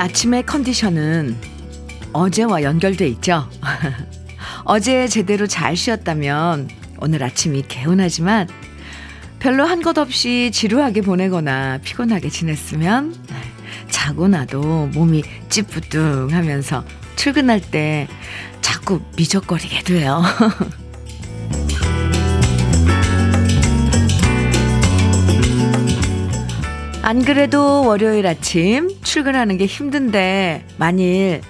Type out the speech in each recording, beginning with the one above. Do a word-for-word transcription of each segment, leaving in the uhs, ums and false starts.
아침의 컨디션은 어제와 연결돼 있죠. 어제 제대로 잘 쉬었다면 오늘 아침이 개운하지만 별로 한 것 없이 지루하게 보내거나 피곤하게 지냈으면 자고 나도 몸이 찌뿌둥하면서 출근할 때 자꾸 미적거리게 돼요. 안 그래도 월요일 아침 출근하는 게 힘든데 만일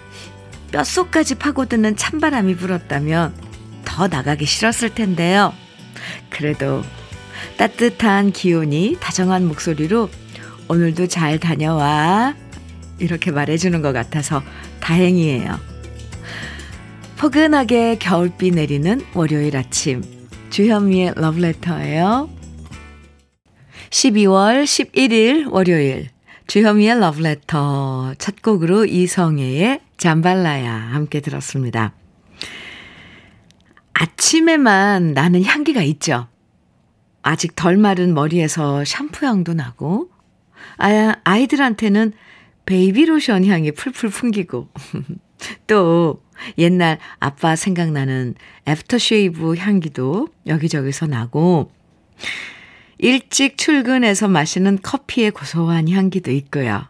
뼛속까지 파고드는 찬바람이 불었다면 더 나가기 싫었을 텐데요. 그래도 따뜻한 기운이 다정한 목소리로 오늘도 잘 다녀와 이렇게 말해주는 것 같아서 다행이에요. 포근하게 겨울비 내리는 월요일 아침 주현미의 러브레터예요. 십이월 십일일 월요일 주현미의 러브레터 첫 곡으로 이성애의 잠발라야 함께 들었습니다. 아침에만 나는 향기가 있죠. 아직 덜 마른 머리에서 샴푸 향도 나고 아이들한테는 베이비로션 향이 풀풀 풍기고 또 옛날 아빠 생각나는 애프터쉐이브 향기도 여기저기서 나고 일찍 출근해서 마시는 커피의 고소한 향기도 있고요.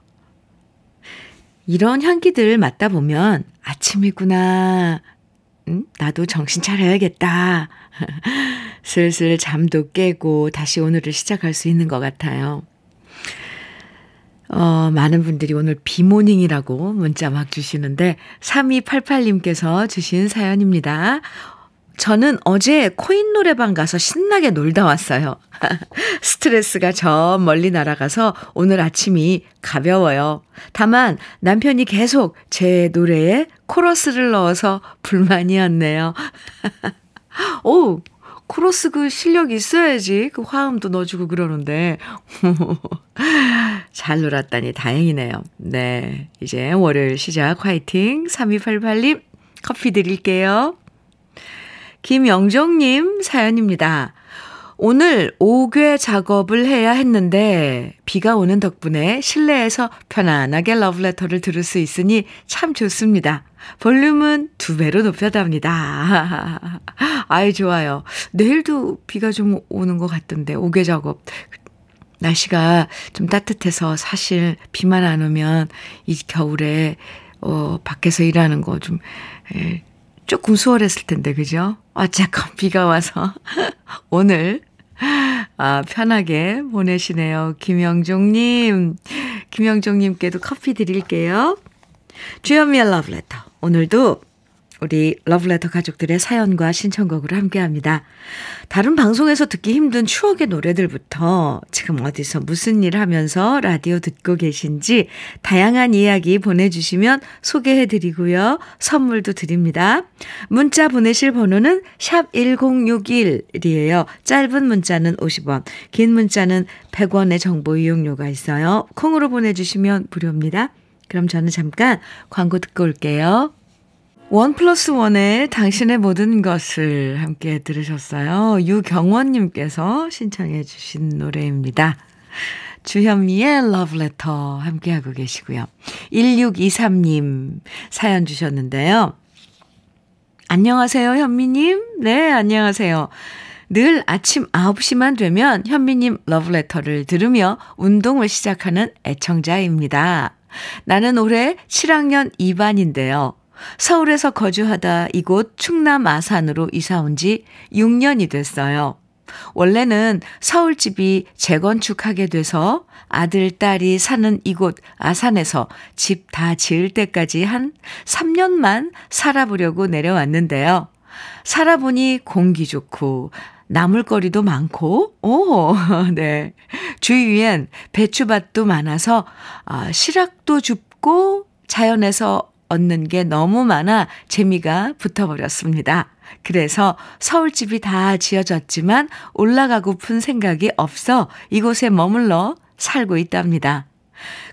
이런 향기들 맡다 보면 아침이구나, 음? 나도 정신 차려야겠다. 슬슬 잠도 깨고 다시 오늘을 시작할 수 있는 것 같아요. 어, 많은 분들이 오늘 비모닝이라고 문자 막 주시는데 삼이팔팔님께서 주신 사연입니다. 저는 어제 코인 노래방 가서 신나게 놀다 왔어요. 스트레스가 저 멀리 날아가서 오늘 아침이 가벼워요. 다만 남편이 계속 제 노래에 코러스를 넣어서 불만이었네요. 오, 코러스 그 실력이 있어야지. 그 화음도 넣어주고 그러는데. 잘 놀았다니 다행이네요. 네, 이제 월요일 시작 화이팅. 삼이팔팔님 커피 드릴게요. 김영정님 사연입니다. 오늘 오괴 작업을 해야 했는데 비가 오는 덕분에 실내에서 편안하게 러브레터를 들을 수 있으니 참 좋습니다. 볼륨은 두 배로 높여답니다. 아이 좋아요. 내일도 비가 좀 오는 것 같던데 오괴 작업. 날씨가 좀 따뜻해서 사실 비만 안 오면 이 겨울에 어, 밖에서 일하는 거 좀... 에, 조금 수월했을 텐데 그죠? 어쨌건 비가 와서 오늘 아, 편하게 보내시네요. 김영종님. 김영종님께도 커피 드릴게요. 주현미의 러브레터. 오늘도 우리 러브레터 가족들의 사연과 신청곡으로 함께합니다. 다른 방송에서 듣기 힘든 추억의 노래들부터 지금 어디서 무슨 일 하면서 라디오 듣고 계신지 다양한 이야기 보내주시면 소개해드리고요. 선물도 드립니다. 문자 보내실 번호는 샵 천육십일이에요. 짧은 문자는 오십 원, 긴 문자는 백 원의 정보 이용료가 있어요. 콩으로 보내주시면 무료입니다. 그럼 저는 잠깐 광고 듣고 올게요. 원 플러스 원의 당신의 모든 것을 함께 들으셨어요. 유경원님께서 신청해 주신 노래입니다. 주현미의 러브레터 함께하고 계시고요. 일육이삼님 사연 주셨는데요. 안녕하세요 현미님. 네 안녕하세요. 늘 아침 아홉 시만 되면 현미님 러브레터를 들으며 운동을 시작하는 애청자입니다. 나는 올해 칠학년 이반인데요. 서울에서 거주하다 이곳 충남 아산으로 이사 온 지 육년이 됐어요. 원래는 서울집이 재건축하게 돼서 아들, 딸이 사는 이곳 아산에서 집 다 지을 때까지 한 삼년만 살아보려고 내려왔는데요. 살아보니 공기 좋고 남을 거리도 많고, 오, 네. 주위엔 배추밭도 많아서 아, 실학도 줍고 자연에서 얻는 게 너무 많아 재미가 붙어버렸습니다. 그래서 서울집이 다 지어졌지만 올라가고픈 생각이 없어 이곳에 머물러 살고 있답니다.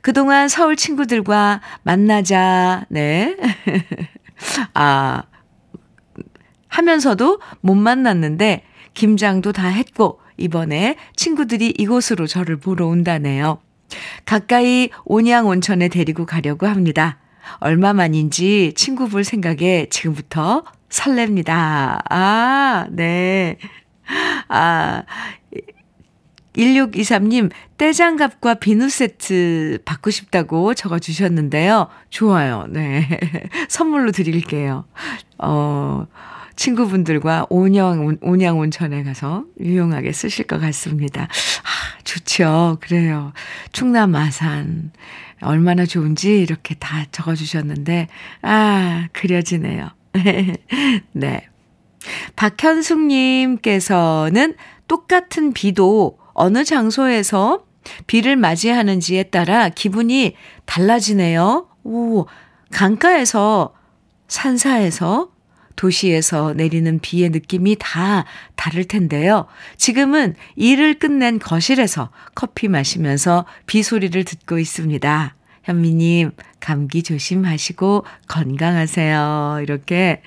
그동안 서울 친구들과 만나자, 네. 아, 하면서도 못 만났는데 김장도 다 했고 이번에 친구들이 이곳으로 저를 보러 온다네요. 가까이 온양 온천에 데리고 가려고 합니다. 얼마만인지 친구 볼 생각에 지금부터 설렙니다. 아, 네. 아, 일육이삼 님, 떼장갑과 비누 세트 받고 싶다고 적어주셨는데요. 좋아요. 네. 선물로 드릴게요. 어, 친구분들과 온양, 온양 온천에 가서 유용하게 쓰실 것 같습니다. 아, 좋죠. 그래요. 충남 아산. 얼마나 좋은지 이렇게 다 적어주셨는데, 아, 그려지네요. 네. 박현숙님께서는 똑같은 비도 어느 장소에서 비를 맞이하는지에 따라 기분이 달라지네요. 오, 강가에서, 산사에서, 도시에서 내리는 비의 느낌이 다 다를 텐데요. 지금은 일을 끝낸 거실에서 커피 마시면서 비 소리를 듣고 있습니다. 현미님, 감기 조심하시고 건강하세요. 이렇게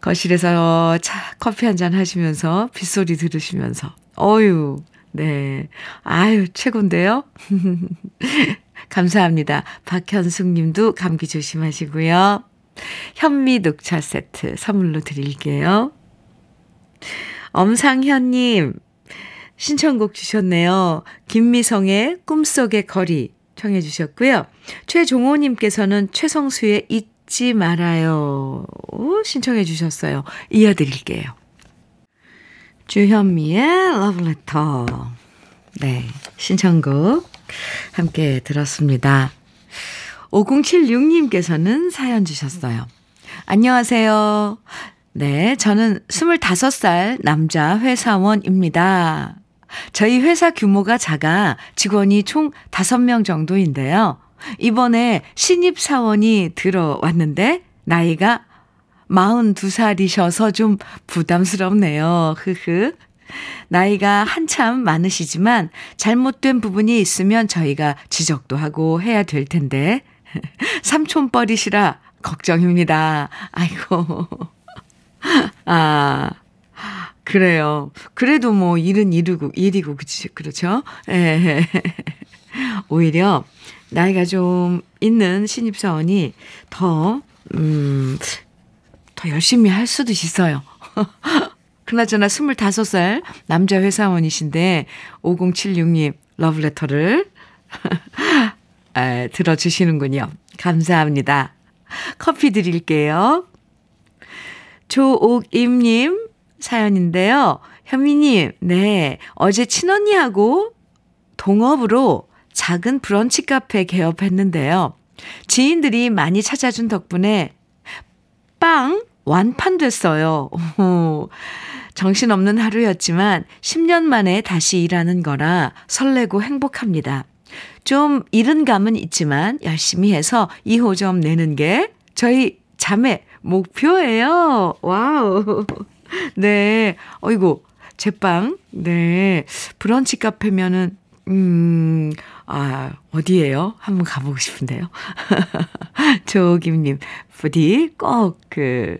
거실에서 차, 커피 한잔 하시면서 빗소리 들으시면서 어유, 네, 아유, 최고인데요. 감사합니다. 박현숙님도 감기 조심하시고요. 현미 녹차 세트 선물로 드릴게요. 엄상현님 신청곡 주셨네요. 김미성의 꿈속의 거리 청해 주셨고요. 최종호님께서는 최성수의 잊지 말아요 신청해 주셨어요. 이어드릴게요. 주현미의 러브레터, 네, 신청곡 함께 들었습니다. 오공칠육 님께서는 사연 주셨어요. 안녕하세요. 네, 저는 스물다섯 살 남자 회사원입니다. 저희 회사 규모가 작아 직원이 총 다섯 명 정도인데요. 이번에 신입사원이 들어왔는데 나이가 마흔두 살이셔서 좀 부담스럽네요. 흐흐. 나이가 한참 많으시지만 잘못된 부분이 있으면 저희가 지적도 하고 해야 될 텐데 삼촌뻘이시라 걱정입니다. 아이고. 아, 그래요. 그래도 뭐 일은 일이고, 일이고 그치, 그렇죠? 예. 오히려 나이가 좀 있는 신입사원이 더, 음, 더 열심히 할 수도 있어요. 그나저나 스물다섯 살 남자 회사원이신데 오공칠육 님 러브레터를 아, 들어주시는군요. 감사합니다. 커피 드릴게요. 조옥임님 사연인데요. 현미님, 네, 어제 친언니하고 동업으로 작은 브런치 카페 개업했는데요. 지인들이 많이 찾아준 덕분에 빵 완판됐어요. 오, 정신없는 하루였지만 십 년 만에 다시 일하는 거라 설레고 행복합니다. 좀 이른 감은 있지만 열심히 해서 이 호점 내는 게 저희 자매 목표예요. 와우. 네. 어이고, 제빵. 네. 브런치 카페면은, 음, 아, 어디예요? 한번 가보고 싶은데요. 조김님, 부디 꼭 그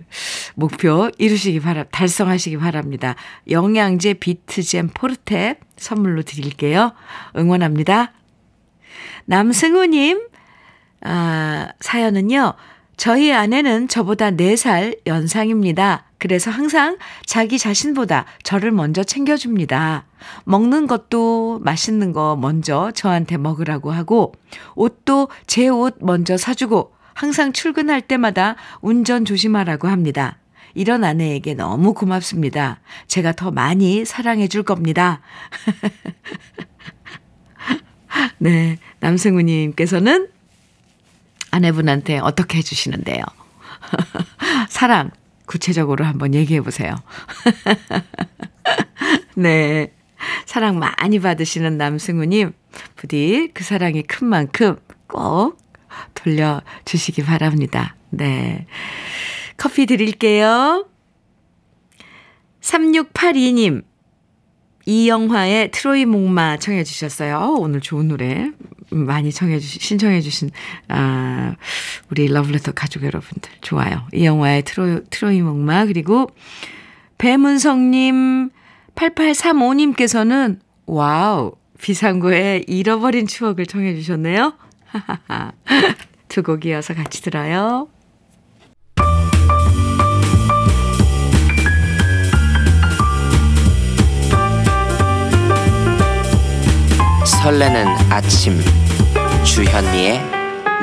목표 이루시기 바라, 달성하시기 바랍니다. 영양제 비트젠 포르테 선물로 드릴게요. 응원합니다. 남승우님, 아, 사연은요. 저희 아내는 저보다 네 살 연상입니다. 그래서 항상 자기 자신보다 저를 먼저 챙겨줍니다. 먹는 것도 맛있는 거 먼저 저한테 먹으라고 하고 옷도 제 옷 먼저 사주고 항상 출근할 때마다 운전 조심하라고 합니다. 이런 아내에게 너무 고맙습니다. 제가 더 많이 사랑해 줄 겁니다. 네, 남승우님께서는 아내분한테 어떻게 해주시는데요? 사랑 구체적으로 한번 얘기해 보세요. 네, 사랑 많이 받으시는 남승우님, 부디 그 사랑이 큰 만큼 꼭 돌려주시기 바랍니다. 네, 커피 드릴게요. 삼육팔이 님, 이영화의 트로이 목마 청해 주셨어요. 오늘 좋은 노래 많이 청해 주신, 신청해 주신, 아, 우리 러브레터 가족 여러분들 좋아요. 이영화의 트로, 트로이 목마. 그리고 배문성님, 팔팔삼오 님께서는 와우, 비상구에 잃어버린 추억을 청해 주셨네요. 두 곡 이어서 같이 들어요. 설레는 아침 주현미의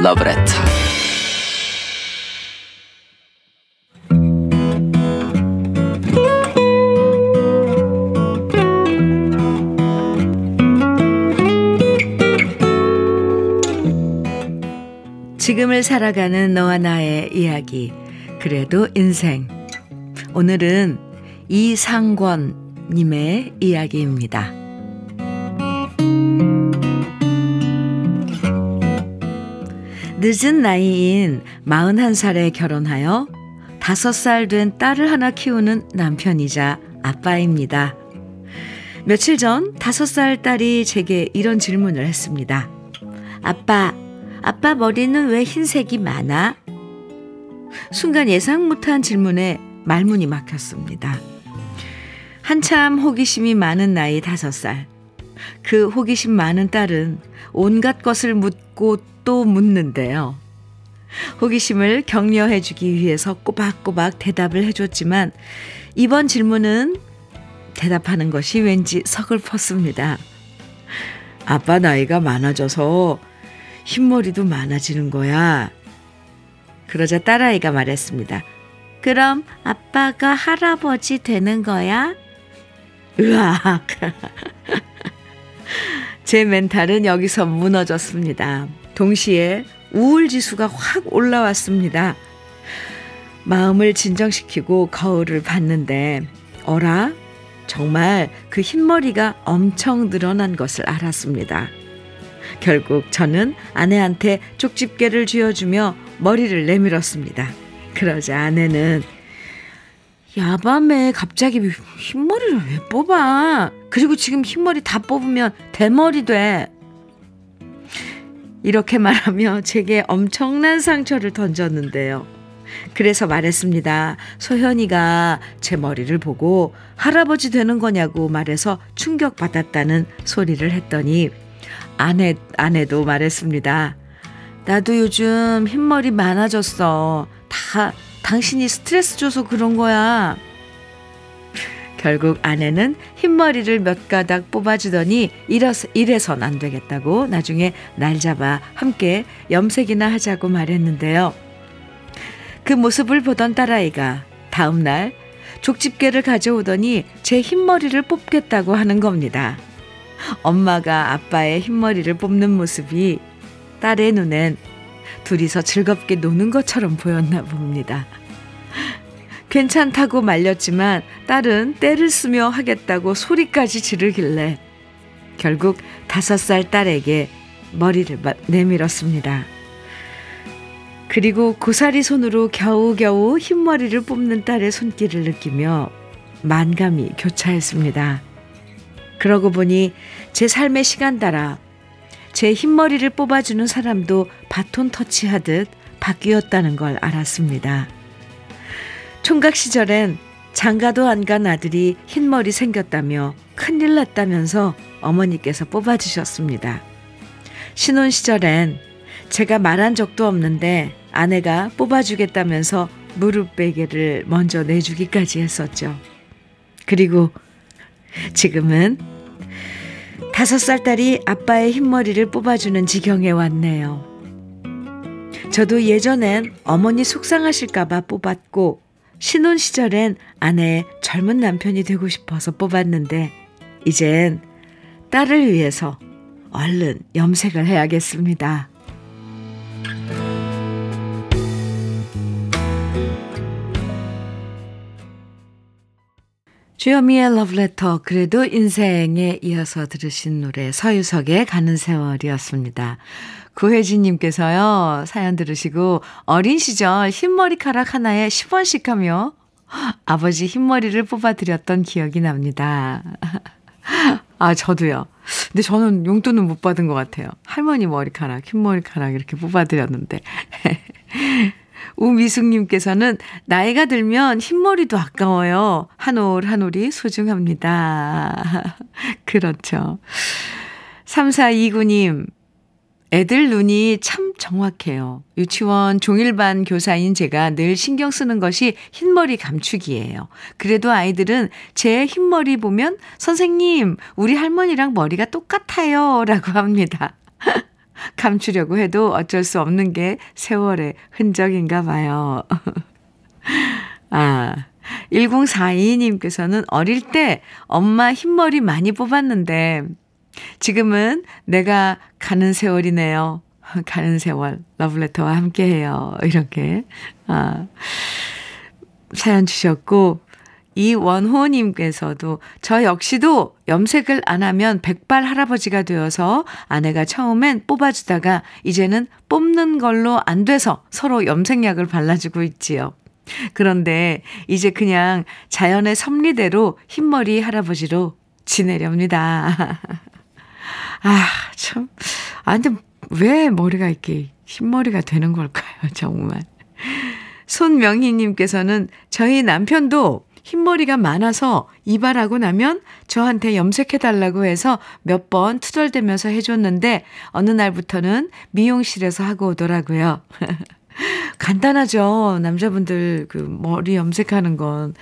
러브레터. 지금을 살아가는 너와 나의 이야기, 그래도 인생. 오늘은 이상권 님의 이야기입니다. 늦은 나이인 마흔한 살에 결혼하여 다섯 살 된 딸을 하나 키우는 남편이자 아빠입니다. 며칠 전 다섯 살 딸이 제게 이런 질문을 했습니다. 아빠, 아빠 머리는 왜 흰색이 많아? 순간 예상 못한 질문에 말문이 막혔습니다. 한참 호기심이 많은 나이 다섯 살. 그 호기심 많은 딸은 온갖 것을 묻고 또 묻는데요. 호기심을 격려해주기 위해서 꼬박꼬박 대답을 해줬지만 이번 질문은 대답하는 것이 왠지 서글펐습니다. 아빠 나이가 많아져서 흰머리도 많아지는 거야. 그러자 딸아이가 말했습니다. 그럼 아빠가 할아버지 되는 거야? 으악! 제 멘탈은 여기서 무너졌습니다. 동시에 우울지수가 확 올라왔습니다. 마음을 진정시키고 거울을 봤는데 어라? 정말 그 흰머리가 엄청 늘어난 것을 알았습니다. 결국 저는 아내한테 쪽집게를 쥐어주며 머리를 내밀었습니다. 그러자 아내는 야밤에 갑자기 흰머리를 왜 뽑아? 그리고 지금 흰머리 다 뽑으면 대머리 돼. 이렇게 말하며 제게 엄청난 상처를 던졌는데요. 그래서 말했습니다. 소현이가 제 머리를 보고 할아버지 되는 거냐고 말해서 충격받았다는 소리를 했더니 아내, 아내도 말했습니다. 나도 요즘 흰머리 많아졌어. 다 당신이 스트레스 줘서 그런 거야. 결국 아내는 흰머리를 몇 가닥 뽑아주더니 이래서, 이래선 안 되겠다고 나중에 날 잡아 함께 염색이나 하자고 말했는데요. 그 모습을 보던 딸아이가 다음날 족집게를 가져오더니 제 흰머리를 뽑겠다고 하는 겁니다. 엄마가 아빠의 흰머리를 뽑는 모습이 딸의 눈엔 둘이서 즐겁게 노는 것처럼 보였나 봅니다. 괜찮다고 말렸지만 딸은 때를 쓰며 하겠다고 소리까지 지르길래 결국 다섯 살 딸에게 머리를 내밀었습니다. 그리고 고사리 손으로 겨우겨우 흰머리를 뽑는 딸의 손길을 느끼며 만감이 교차했습니다. 그러고 보니 제 삶의 시간 따라 제 흰머리를 뽑아주는 사람도 바톤 터치하듯 바뀌었다는 걸 알았습니다. 총각 시절엔 장가도 안 간 아들이 흰머리 생겼다며 큰일 났다면서 어머니께서 뽑아주셨습니다. 신혼 시절엔 제가 말한 적도 없는데 아내가 뽑아주겠다면서 무릎 베개를 먼저 내주기까지 했었죠. 그리고 지금은 다섯 살 딸이 아빠의 흰머리를 뽑아주는 지경에 왔네요. 저도 예전엔 어머니 속상하실까봐 뽑았고 신혼 시절엔 아내의 젊은 남편이 되고 싶어서 뽑았는데 이젠 딸을 위해서 얼른 염색을 해야겠습니다. 주현미의 러브레터, 그래도 인생에 이어서 들으신 노래 서유석의 가는 세월이었습니다. 구혜진님께서요, 사연 들으시고 어린 시절 흰머리카락 하나에 십 원씩 하며 아버지 흰머리를 뽑아드렸던 기억이 납니다. 아, 저도요. 근데 저는 용돈은 못 받은 것 같아요. 할머니 머리카락, 흰머리카락 이렇게 뽑아드렸는데. 우미숙님께서는 나이가 들면 흰머리도 아까워요. 한 올 한 올이 소중합니다. 그렇죠. 삼사이구 님, 애들 눈이 참 정확해요. 유치원 종일반 교사인 제가 늘 신경 쓰는 것이 흰머리 감추기예요. 그래도 아이들은 제 흰머리 보면 선생님, 우리 할머니랑 머리가 똑같아요 라고 합니다. 감추려고 해도 어쩔 수 없는 게 세월의 흔적인가 봐요. 아, 일공사이 님께서는 어릴 때 엄마 흰머리 많이 뽑았는데 지금은 내가 가는 세월이네요. 가는 세월 러브레터와 함께해요. 이렇게 아, 사연 주셨고, 이원호님께서도 저 역시도 염색을 안 하면 백발 할아버지가 되어서 아내가 처음엔 뽑아주다가 이제는 뽑는 걸로 안 돼서 서로 염색약을 발라주고 있지요. 그런데 이제 그냥 자연의 섭리대로 흰머리 할아버지로 지내렵니다. 아, 참. 아, 근데 왜 머리가 이렇게 흰머리가 되는 걸까요, 정말. 손명희님께서는 저희 남편도 흰머리가 많아서 이발하고 나면 저한테 염색해달라고 해서 몇 번 투덜대면서 해줬는데 어느 날부터는 미용실에서 하고 오더라고요. 간단하죠, 남자분들 그 머리 염색하는 건.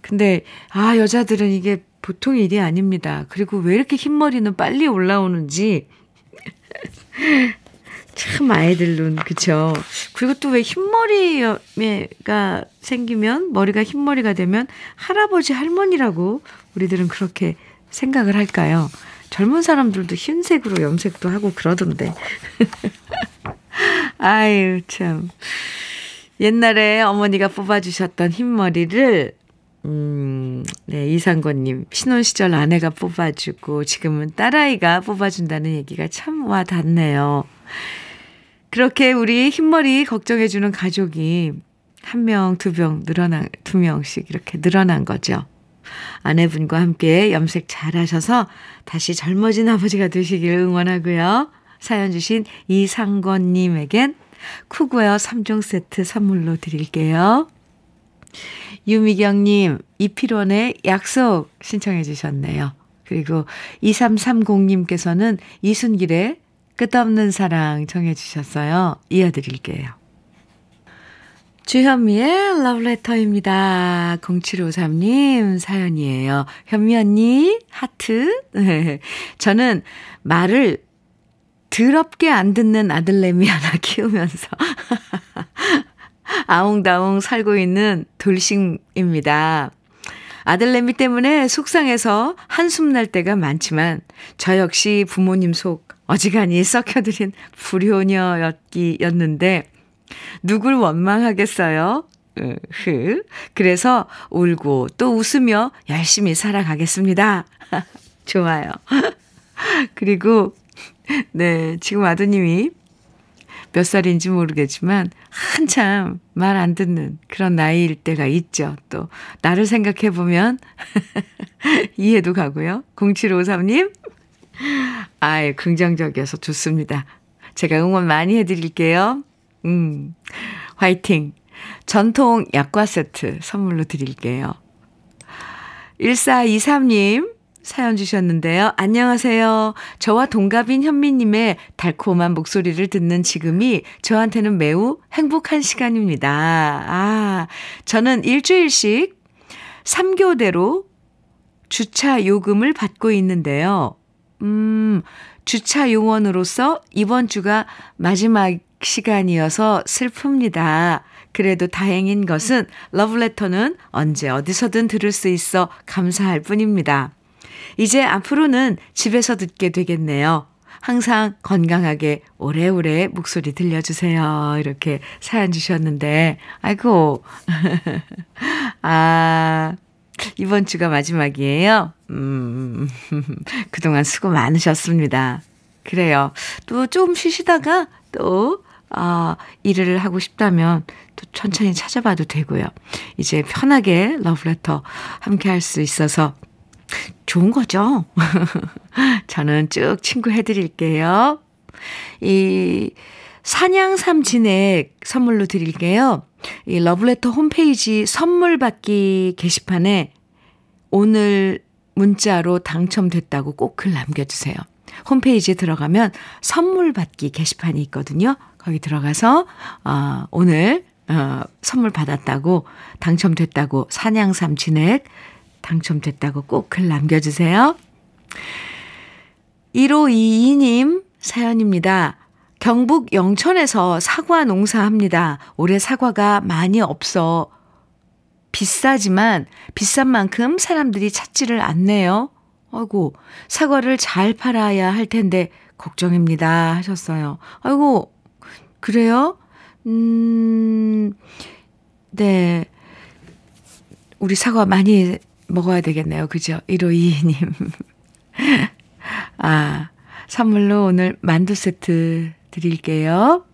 근데 아, 여자들은 이게 보통 일이 아닙니다. 그리고 왜 이렇게 흰머리는 빨리 올라오는지. 참 아이들 눈, 그쵸? 그리고 또 왜 흰머리가 생기면, 머리가 흰머리가 되면 할아버지 할머니라고 우리들은 그렇게 생각을 할까요? 젊은 사람들도 흰색으로 염색도 하고 그러던데. 아유, 참. 옛날에 어머니가 뽑아주셨던 흰머리를 음, 네, 이상권님, 신혼 시절 아내가 뽑아주고 지금은 딸아이가 뽑아준다는 얘기가 참 와닿네요. 그렇게 우리 흰머리 걱정해주는 가족이 한 명, 두 명 늘어난, 두 명씩 이렇게 늘어난 거죠. 아내분과 함께 염색 잘하셔서 다시 젊어진 아버지가 되시길 응원하고요. 사연 주신 이상권님에겐 쿠구웨어 삼 종 세트 선물로 드릴게요. 유미경님, 이필원의 약속 신청해 주셨네요. 그리고 이삼삼공 님께서는 이순길의 끝없는 사랑 정해 주셨어요. 이어드릴게요. 주현미의 러브레터입니다. 공칠오삼 님 사연이에요. 현미 언니 하트. 저는 말을 더럽게 안 듣는 아들내미 하나 키우면서 아웅다웅 살고 있는 돌싱입니다. 아들내미 때문에 속상해서 한숨 날 때가 많지만 저 역시 부모님 속 어지간히 썩혀드린 불효녀였기였는데 누굴 원망하겠어요? 그래서 울고 또 웃으며 열심히 살아가겠습니다. 좋아요. 그리고 네, 지금 아드님이 몇 살인지 모르겠지만 한참 말 안 듣는 그런 나이일 때가 있죠. 또 나를 생각해보면 이해도 가고요. 공칠오삼 님, 아이, 긍정적이어서 좋습니다. 제가 응원 많이 해드릴게요. 음, 화이팅. 전통 약과 세트 선물로 드릴게요. 일사이삼 님 사연 주셨는데요. 안녕하세요. 저와 동갑인 현미님의 달콤한 목소리를 듣는 지금이 저한테는 매우 행복한 시간입니다. 아, 저는 일주일씩 삼 교대로 주차 요금을 받고 있는데요. 음, 주차 요원으로서 이번 주가 마지막 시간이어서 슬픕니다. 그래도 다행인 것은 러브레터는 언제 어디서든 들을 수 있어 감사할 뿐입니다. 이제 앞으로는 집에서 듣게 되겠네요. 항상 건강하게 오래오래 목소리 들려주세요. 이렇게 사연 주셨는데, 아이고. 아, 이번 주가 마지막이에요. 음, 그동안 수고 많으셨습니다. 그래요. 또 조금 쉬시다가 또 어, 일을 하고 싶다면 또 천천히 찾아봐도 되고요. 이제 편하게 러브레터 함께 할 수 있어서 좋은 거죠. 저는 쭉 친구 해드릴게요. 이 산양삼 진액 선물로 드릴게요. 이 러브레터 홈페이지 선물 받기 게시판에 오늘 문자로 당첨됐다고 꼭 글 남겨주세요. 홈페이지에 들어가면 선물 받기 게시판이 있거든요. 거기 들어가서 어, 오늘 어, 선물 받았다고 당첨됐다고 산양삼 진액 당첨됐다고 꼭 글 남겨주세요. 일오이이 님 사연입니다. 경북 영천에서 사과 농사합니다. 올해 사과가 많이 없어 비싸지만 비싼 만큼 사람들이 찾지를 않네요. 아이고, 사과를 잘 팔아야 할 텐데 걱정입니다 하셨어요. 아이고, 그래요? 음, 네, 우리 사과 많이 먹어야 되겠네요. 그죠? 일오이이 님. 아, 선물로 오늘 만두 세트 드릴게요.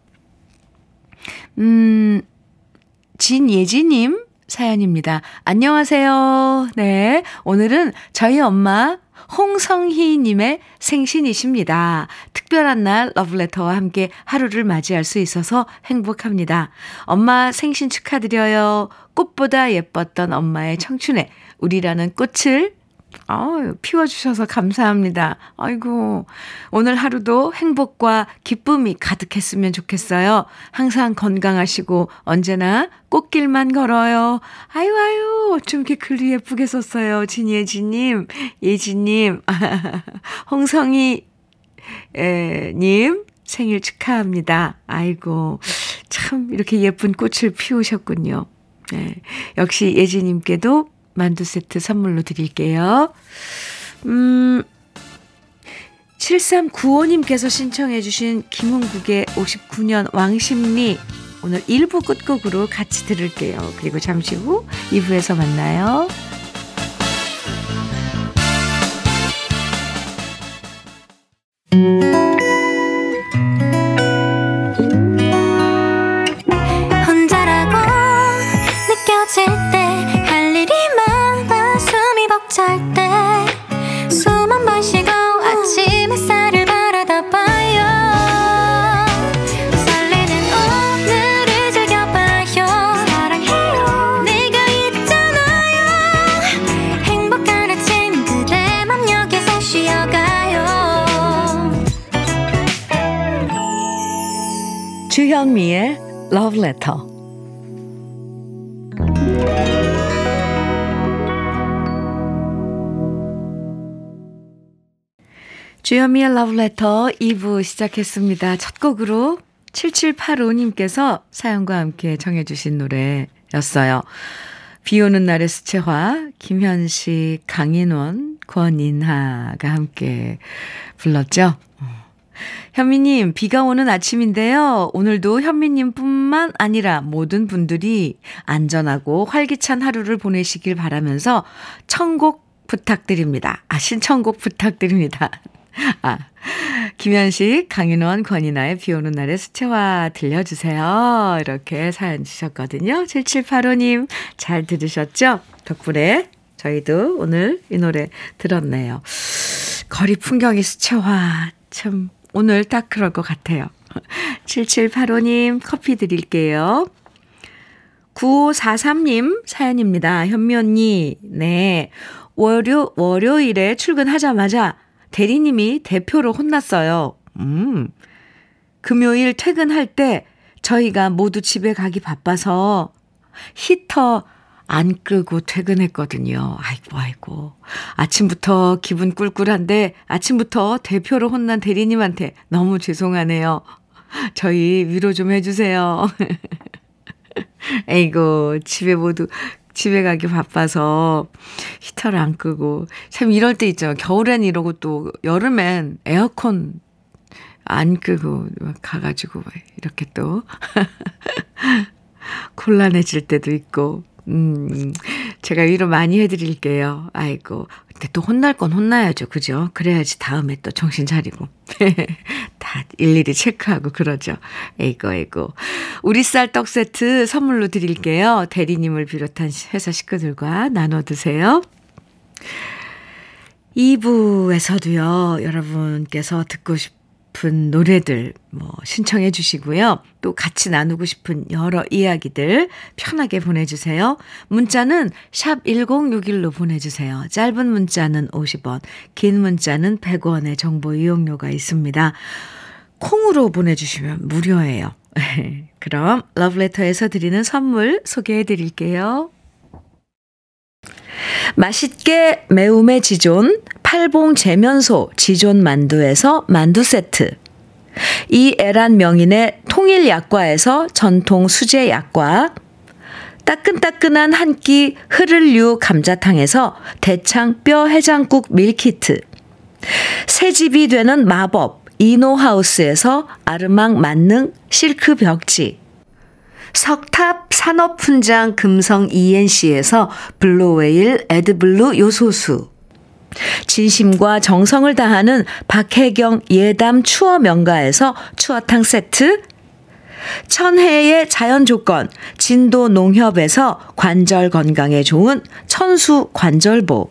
음, 진예지님 사연입니다. 안녕하세요. 네, 오늘은 저희 엄마 홍성희님의 생신이십니다. 특별한 날 러브레터와 함께 하루를 맞이할 수 있어서 행복합니다. 엄마 생신 축하드려요. 꽃보다 예뻤던 엄마의 청춘에 우리라는 꽃을 아유, 피워주셔서 감사합니다. 아이고, 오늘 하루도 행복과 기쁨이 가득했으면 좋겠어요. 항상 건강하시고 언제나 꽃길만 걸어요. 아유 아유, 어쩜 이렇게 글이 예쁘게 썼어요. 진예지님, 예지님, 홍성희 에, 님 생일 축하합니다. 아이고, 참 이렇게 예쁜 꽃을 피우셨군요. 네, 역시 예지님께도 만두 세트 선물로 드릴게요. 음, 칠삼구오 님께서 신청해 주신 김홍국의 오십구 년 왕십리 오늘 일 부 끝곡으로 같이 들을게요. 그리고 잠시 후 이 부에서 만나요. 주현미의 러브레터. 주현미의 러브레터 이 부 시작했습니다. 첫 곡으로 칠칠팔오 님께서 사연과 함께 정해 주신 노래였어요. 비오는 날의 수채화, 김현식, 강인원, 권인하가 함께 불렀죠. 현미님, 비가 오는 아침인데요. 오늘도 현미님뿐만 아니라 모든 분들이 안전하고 활기찬 하루를 보내시길 바라면서 청곡 부탁드립니다. 아, 신청곡 부탁드립니다. 아, 김현식, 강윤원, 권이나의 비오는 날의 수채화 들려주세요. 이렇게 사연 주셨거든요. 칠칠팔오 님 잘 들으셨죠? 덕분에 저희도 오늘 이 노래 들었네요. 거리 풍경의 수채화, 참 오늘 딱 그럴 것 같아요. 칠칠팔오 님 커피 드릴게요. 구오사삼 님 사연입니다. 현미 언니, 네, 월요, 월요일에 출근하자마자 대리님이 대표로 혼났어요. 음, 금요일 퇴근할 때 저희가 모두 집에 가기 바빠서 히터 안 끄고 퇴근했거든요. 아이고 아이고, 아침부터 기분 꿀꿀한데 아침부터 대표로 혼난 대리님한테 너무 죄송하네요. 저희 위로 좀 해주세요. 아이고, 집에 모두 집에 가기 바빠서 히터를 안 끄고, 참 이럴 때 있죠. 겨울엔 이러고 또 여름엔 에어컨 안 끄고 가가지고 이렇게 또 곤란해질 때도 있고. 음, 제가 위로 많이 해드릴게요. 아이고, 근데 또 혼날 건 혼나야죠. 그죠? 그래야지 다음에 또 정신 차리고 다 일일이 체크하고 그러죠. 에이고 에이고, 우리 쌀떡 세트 선물로 드릴게요. 대리님을 비롯한 회사 식구들과 나눠 드세요. 이 부에서도요, 여러분께서 듣고 싶 싶은 노래들 뭐 신청해 주시고요. 또 같이 나누고 싶은 여러 이야기들 편하게 보내주세요. 문자는 샵 일공육일로 보내주세요. 짧은 문자는 오십 원, 긴 문자는 백 원의 정보 이용료가 있습니다. 콩으로 보내주시면 무료예요. 그럼 러브레터에서 드리는 선물 소개해 드릴게요. 맛있게 매움의 지존 팔봉 재면소 지존 만두에서 만두 세트, 이 애란 명인의 통일 약과에서 전통 수제 약과, 따끈따끈한 한 끼 흐를류 감자탕에서 대창 뼈 해장국 밀키트, 새집이 되는 마법 이노하우스에서 아르망 만능 실크 벽지, 석탑 산업훈장 금성 이엔씨에서 블루웨일 에드블루 요소수, 진심과 정성을 다하는 박혜경 예담 추어명가에서 추어탕 세트, 천혜의 자연조건 진도 농협에서 관절 건강에 좋은 천수 관절보,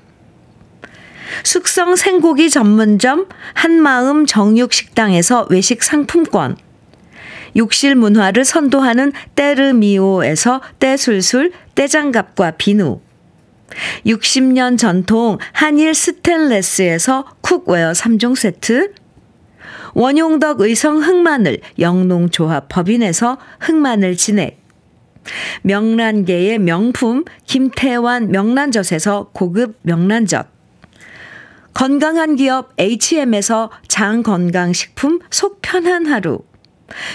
숙성 생고기 전문점 한마음 정육식당에서 외식 상품권, 욕실 문화를 선도하는 때르미오에서 때술술 때장갑과 비누, 육십 년 전통 한일 스텐레스에서 쿡웨어 삼 종 세트, 원용덕 의성 흑마늘 영농조합 법인에서 흑마늘 진액, 명란계의 명품 김태환 명란젓에서 고급 명란젓, 건강한 기업 에이치엠에서 장건강식품 속 편한 하루,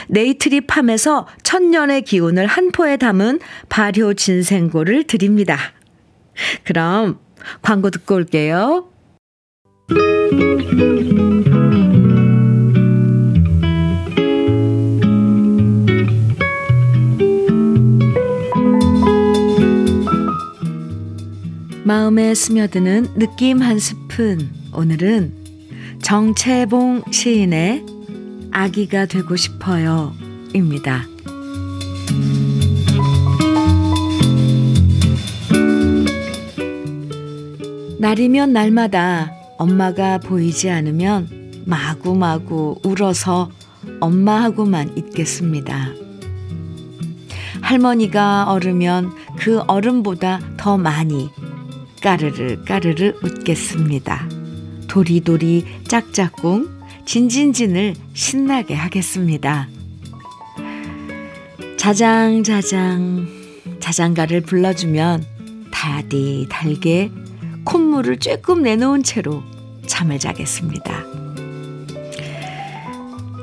네이트리팜에서 천년의 기운을 한 포에 담은 발효진생고를 드립니다. 그럼 광고 듣고 올게요. 마음에 스며드는 느낌 한 스푼. 오늘은 정채봉 시인의 아기가 되고 싶어요 입니다. 날이면 날마다 엄마가 보이지 않으면 마구마구 울어서 엄마하고만 있겠습니다. 할머니가 어르면 그 어른보다 더 많이 까르르 까르르 웃겠습니다. 도리도리 짝짝꿍 진진진을 신나게 하겠습니다. 자장자장 자장가를 불러주면 달디 달게 콧물을 조금 내놓은 채로 잠을 자겠습니다.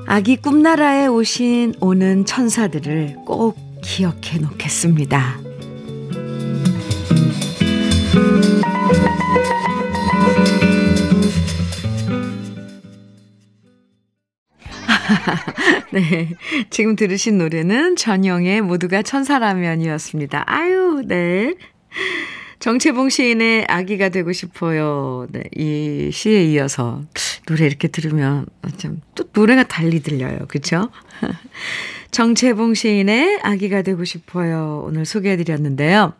아기 꿈나라에 오신 오는 천사들을 꼭 기억해 놓겠습니다. 네, 지금 들으신 노래는 전영의 모두가 천사라면이었습니다. 아유, 네. 정채봉 시인의 아기가 되고 싶어요. 네, 이 시에 이어서 노래 이렇게 들으면 참 또 노래가 달리 들려요. 그렇죠? 정채봉 시인의 아기가 되고 싶어요. 오늘 소개해드렸는데요.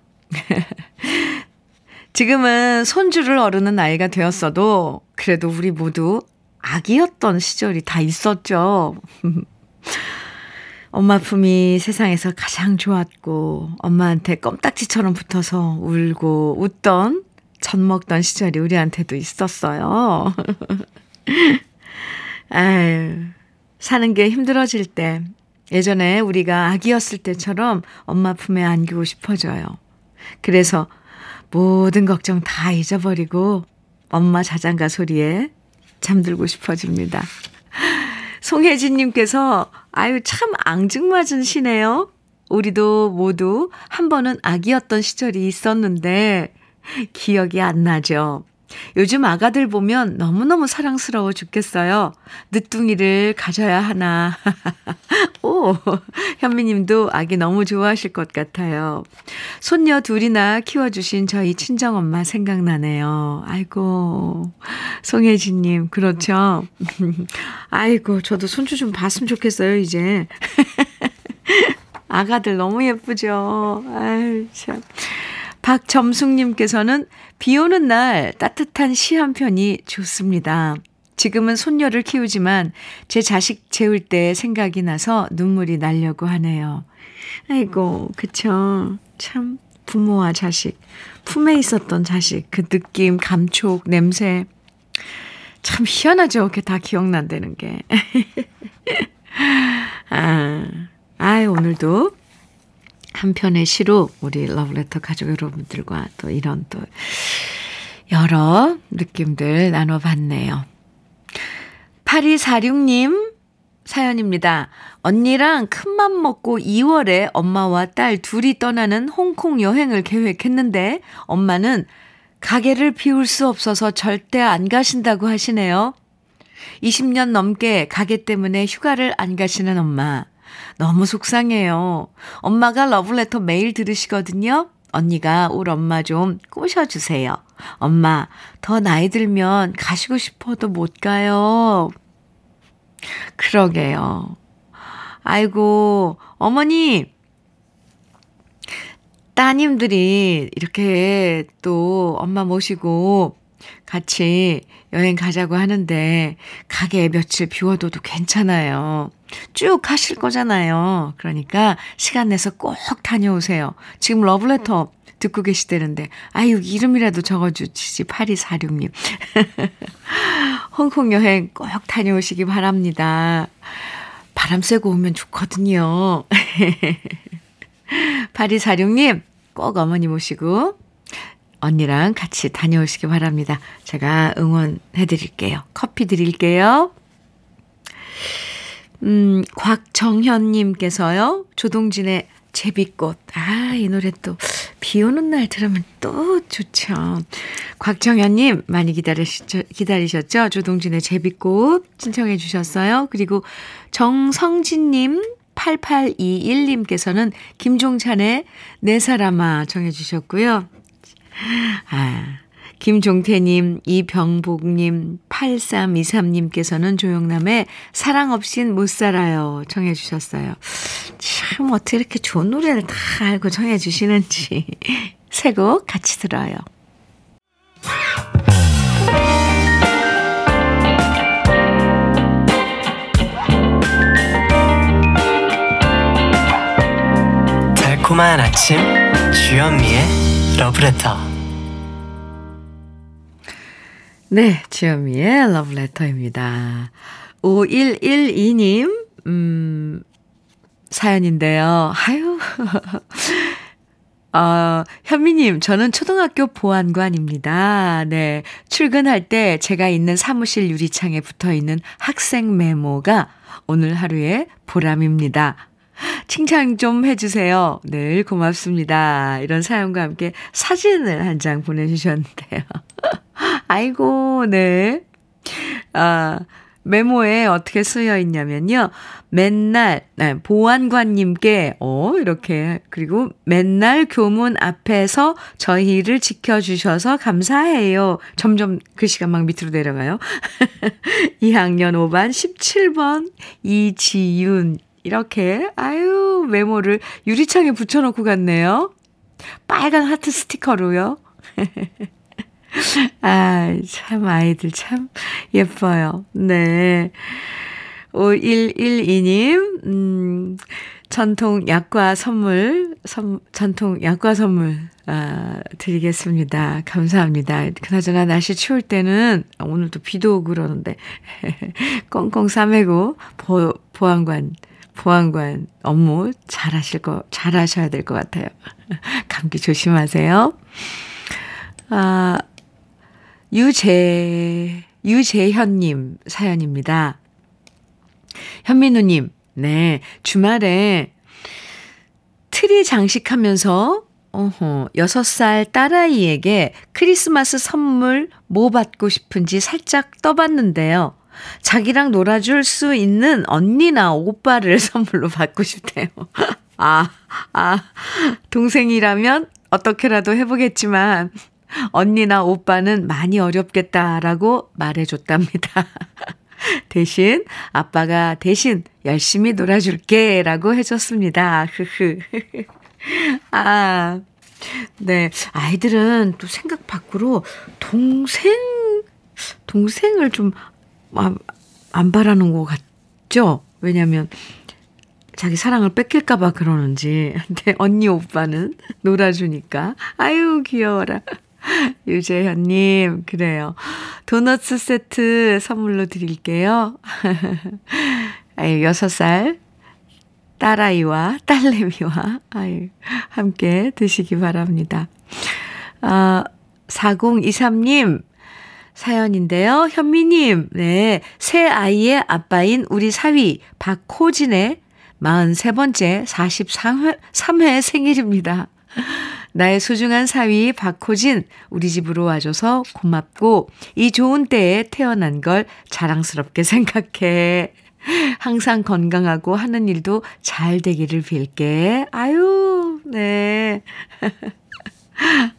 지금은 손주를 어르는 나이가 되었어도 그래도 우리 모두 아기였던 시절이 다 있었죠. 엄마 품이 세상에서 가장 좋았고 엄마한테 껌딱지처럼 붙어서 울고 웃던 젖 먹던 시절이 우리한테도 있었어요. 아유, 사는 게 힘들어질 때 예전에 우리가 아기였을 때처럼 엄마 품에 안기고 싶어져요. 그래서 모든 걱정 다 잊어버리고 엄마 자장가 소리에 잠들고 싶어집니다. 송혜진님께서 아유 참 앙증맞은 시네요. 우리도 모두 한 번은 아기였던 시절이 있었는데 기억이 안 나죠. 요즘 아가들 보면 너무너무 사랑스러워 죽겠어요. 늦둥이를 가져야 하나. 오, 현미님도 아기 너무 좋아하실 것 같아요. 손녀 둘이나 키워주신 저희 친정엄마 생각나네요. 아이고, 송혜진님, 그렇죠. 아이고, 저도 손주 좀 봤으면 좋겠어요, 이제. 아가들 너무 예쁘죠. 아유, 참. 박점숙님께서는 비 오는 날 따뜻한 시 한 편이 좋습니다. 지금은 손녀를 키우지만 제 자식 재울 때 생각이 나서 눈물이 나려고 하네요. 아이고, 그쵸. 참 부모와 자식, 품에 있었던 자식, 그 느낌, 감촉, 냄새. 참 희한하죠. 그게 다 기억난다는 게. 아, 아이, 오늘도 한 편의 시로 우리 러브레터 가족 여러분들과 또 이런 또 여러 느낌들 나눠봤네요. 팔이사육 님 사연입니다. 언니랑 큰맘 먹고 이월에 엄마와 딸 둘이 떠나는 홍콩 여행을 계획했는데 엄마는 가게를 비울 수 없어서 절대 안 가신다고 하시네요. 이십 년 넘게 가게 때문에 휴가를 안 가시는 엄마. 너무 속상해요. 엄마가 러브레터 매일 들으시거든요. 언니가 올 엄마 좀 꼬셔주세요. 엄마, 더 나이 들면 가시고 싶어도 못 가요. 그러게요. 아이고, 어머니, 따님들이 이렇게 또 엄마 모시고 같이 여행 가자고 하는데 가게에 며칠 비워둬도 괜찮아요. 쭉 하실 거잖아요. 그러니까 시간 내서 꼭 다녀오세요. 지금 러브레터 듣고 계시다는데 아유, 이름이라도 적어주시지. 팔이사육 님. 홍콩 여행 꼭 다녀오시기 바랍니다. 바람 쐬고 오면 좋거든요. 팔이사육 님, 꼭 어머니 모시고 언니랑 같이 다녀오시기 바랍니다. 제가 응원해드릴게요. 커피 드릴게요. 음, 곽정현님께서요. 조동진의 제비꽃. 아, 이 노래 또 비 오는 날 들으면 또 좋죠. 곽정현님 많이 기다리셨죠? 기다리셨죠? 조동진의 제비꽃 신청해 주셨어요. 그리고 정성진님. 팔팔이일 님께서는 김종찬의 내 사람아 정해 주셨고요. 아, 김종태님, 이병복님, 팔삼이삼 님께서는 조영남의 사랑 없인 못 살아요 청해 주셨어요. 참 어떻게 이렇게 좋은 노래를 다 알고 청해 주시는지. 세 곡 같이 들어요. 달콤한 아침 주현미의 러브레터. 네, 주현미의 러브레터입니다. 오일일이 님 음, 사연인데요. 아유, 어, 현미님, 저는 초등학교 보안관입니다. 네, 출근할 때 제가 있는 사무실 유리창에 붙어있는 학생 메모가 오늘 하루의 보람입니다. 칭찬 좀 해주세요. 늘 고맙습니다. 이런 사연과 함께 사진을 한 장 보내주셨는데요. 아이고, 네. 아, 메모에 어떻게 쓰여 있냐면요. 맨날, 네, 보안관님께, 어, 이렇게, 그리고 맨날 교문 앞에서 저희를 지켜주셔서 감사해요. 점점 글씨가 막 밑으로 내려가요. 이학년 오반 십칠번 이지윤. 이렇게, 아유, 메모를 유리창에 붙여놓고 갔네요. 빨간 하트 스티커로요. 아, 참, 아이들 참 예뻐요. 네. 오일일이 님, 음, 전통 약과 선물, 선, 전통 약과 선물, 아, 드리겠습니다. 감사합니다. 그나저나 날씨 추울 때는, 아, 오늘도 비도 오고 그러는데, 꽁꽁 싸매고, 보, 보안관, 보안관 업무 잘하실 거, 잘하셔야 될 것 같아요. 감기 조심하세요. 아, 유재, 유재현님 사연입니다. 현민우님, 네, 주말에 트리 장식하면서 어허, 여섯 살 딸아이에게 크리스마스 선물 뭐 받고 싶은지 살짝 떠봤는데요. 자기랑 놀아줄 수 있는 언니나 오빠를 선물로 받고 싶대요. 아, 아, 동생이라면 어떻게라도 해보겠지만 언니나 오빠는 많이 어렵겠다라고 말해줬답니다. 대신 아빠가 대신 열심히 놀아줄게 라고 해줬습니다. 아, 네. 아이들은 또 생각 밖으로 동생, 동생을 좀 안 바라는 것 같죠? 왜냐면 자기 사랑을 뺏길까봐 그러는지. 근데 언니 오빠는 놀아주니까. 아유, 귀여워라. 유재현님, 그래요. 도넛스 세트 선물로 드릴게요. 아유, 여섯 살 딸아이와 딸내미와 아유, 함께 드시기 바랍니다. 아, 사공이삼 님 사연인데요. 현미님, 네, 새 아이의 아빠인 우리 사위 박호진의 마흔세 번째 사십삼 회 생일입니다. 나의 소중한 사위 박호진, 우리 집으로 와줘서 고맙고 이 좋은 때에 태어난 걸 자랑스럽게 생각해. 항상 건강하고 하는 일도 잘 되기를 빌게. 아유, 네.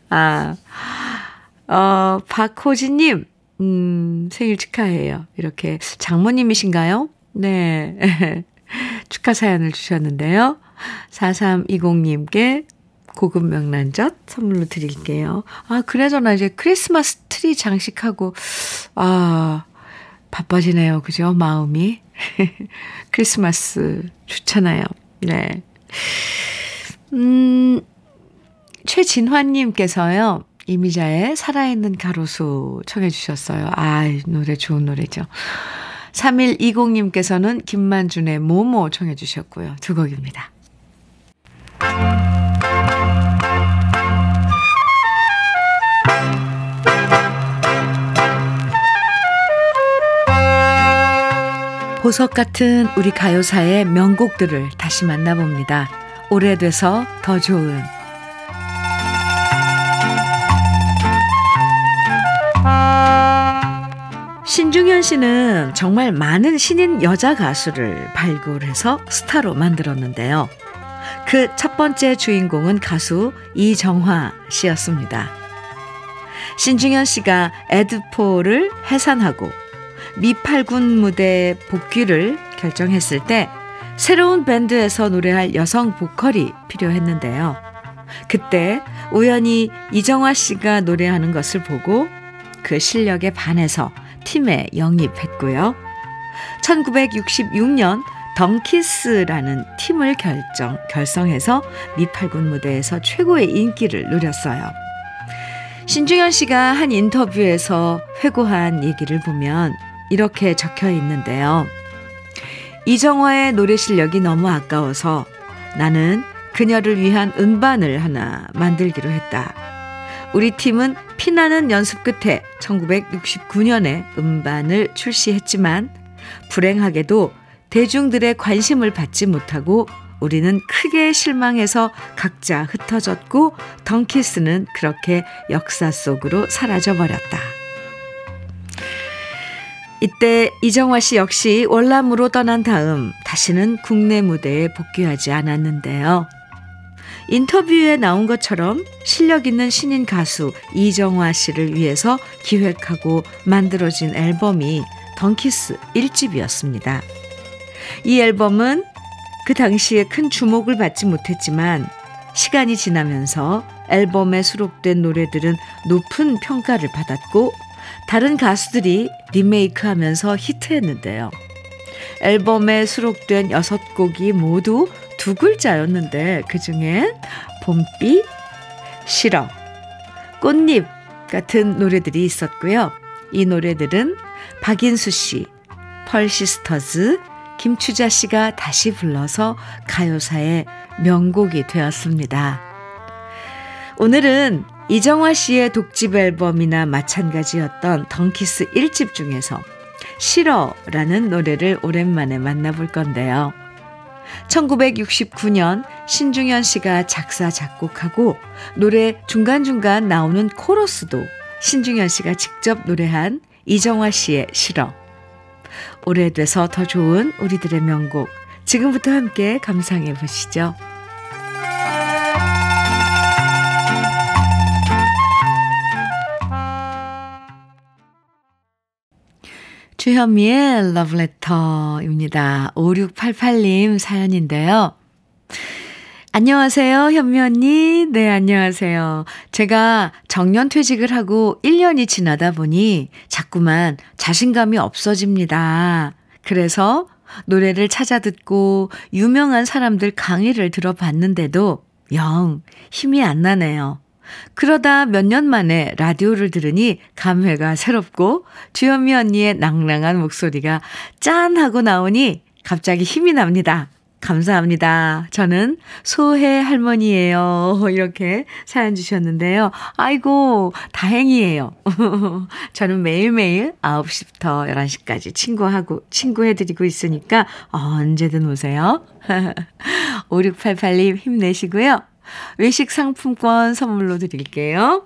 아, 어, 박호진님, 음, 생일 축하해요. 이렇게 장모님이신가요? 네. 축하 사연을 주셨는데요. 사삼이공 님께 고급 명란젓 선물로 드릴게요. 아, 그래저나 이제 크리스마스 트리 장식하고, 아, 바빠지네요. 그죠? 마음이. 크리스마스 좋잖아요. 네. 음, 최진환님께서요. 이미자의 살아있는 가로수 청해 주셨어요. 아, 노래 좋은 노래죠. 삼일이공 님께서는 김만준의 모모 청해 주셨고요. 두 곡입니다. 보석 같은 우리 가요사의 명곡들을 다시 만나봅니다. 오래돼서 더 좋은. 신중현 씨는 정말 많은 신인 여자 가수를 발굴해서 스타로 만들었는데요. 그 첫 번째 주인공은 가수 이정화 씨였습니다. 신중현 씨가 에드포를 해산하고 미팔군 무대 복귀를 결정했을 때 새로운 밴드에서 노래할 여성 보컬이 필요했는데요. 그때 우연히 이정화 씨가 노래하는 것을 보고 그 실력에 반해서 팀에 영입했고요. 천구백육십육 년 던키스라는 팀을 결정, 결성해서 미팔군 무대에서 최고의 인기를 누렸어요. 신중현 씨가 한 인터뷰에서 회고한 얘기를 보면 이렇게 적혀 있는데요. 이정화의 노래 실력이 너무 아까워서 나는 그녀를 위한 음반을 하나 만들기로 했다. 우리 팀은 피나는 연습 끝에 천구백육십구 년에 음반을 출시했지만 불행하게도 대중들의 관심을 받지 못하고 우리는 크게 실망해서 각자 흩어졌고 던키스는 그렇게 역사 속으로 사라져버렸다. 이때 이정화 씨 역시 월남으로 떠난 다음 다시는 국내 무대에 복귀하지 않았는데요. 인터뷰에 나온 것처럼 실력 있는 신인 가수 이정화 씨를 위해서 기획하고 만들어진 앨범이 던키스 일 집이었습니다. 이 앨범은 그 당시에 큰 주목을 받지 못했지만 시간이 지나면서 앨범에 수록된 노래들은 높은 평가를 받았고 다른 가수들이 리메이크하면서 히트했는데요. 앨범에 수록된 여섯 곡이 모두 두 글자였는데 그중엔 봄비, 실어, 꽃잎 같은 노래들이 있었고요. 이 노래들은 박인수 씨, 펄시스터즈, 김추자 씨가 다시 불러서 가요사의 명곡이 되었습니다. 오늘은 이정화 씨의 독집 앨범이나 마찬가지였던 던키스 일 집 중에서 싫어라는 노래를 오랜만에 만나볼 건데요. 천구백육십구 년 신중현 씨가 작사 작곡하고 노래 중간중간 나오는 코러스도 신중현 씨가 직접 노래한 이정화 씨의 실어. 오래돼서 더 좋은 우리들의 명곡, 지금부터 함께 감상해 보시죠. 주현미의 러브레터입니다. 오육팔팔 님 사연인데요. 안녕하세요, 현미 언니. 네, 안녕하세요. 제가 정년퇴직을 하고 일 년이 지나다 보니 자꾸만 자신감이 없어집니다. 그래서 노래를 찾아 듣고 유명한 사람들 강의를 들어봤는데도 영 힘이 안 나네요. 그러다 몇 년 만에 라디오를 들으니 감회가 새롭고 주현미 언니의 낭랑한 목소리가 짠 하고 나오니 갑자기 힘이 납니다. 감사합니다. 저는 소혜 할머니예요. 이렇게 사연 주셨는데요. 아이고, 다행이에요. 저는 매일매일 아홉 시부터 열한 시까지 친구하고, 친구해드리고 있으니까 언제든 오세요. 오육팔팔 님 힘내시고요. 외식 상품권 선물로 드릴게요.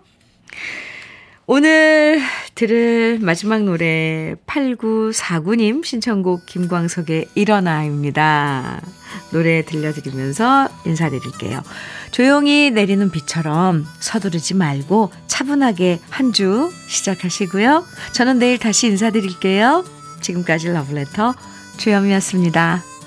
오늘 들을 마지막 노래 팔구사구 님 신청곡 김광석의 일어나입니다. 노래 들려드리면서 인사드릴게요. 조용히 내리는 비처럼 서두르지 말고 차분하게 한 주 시작하시고요. 저는 내일 다시 인사드릴게요. 지금까지 러브레터 주현미였습니다.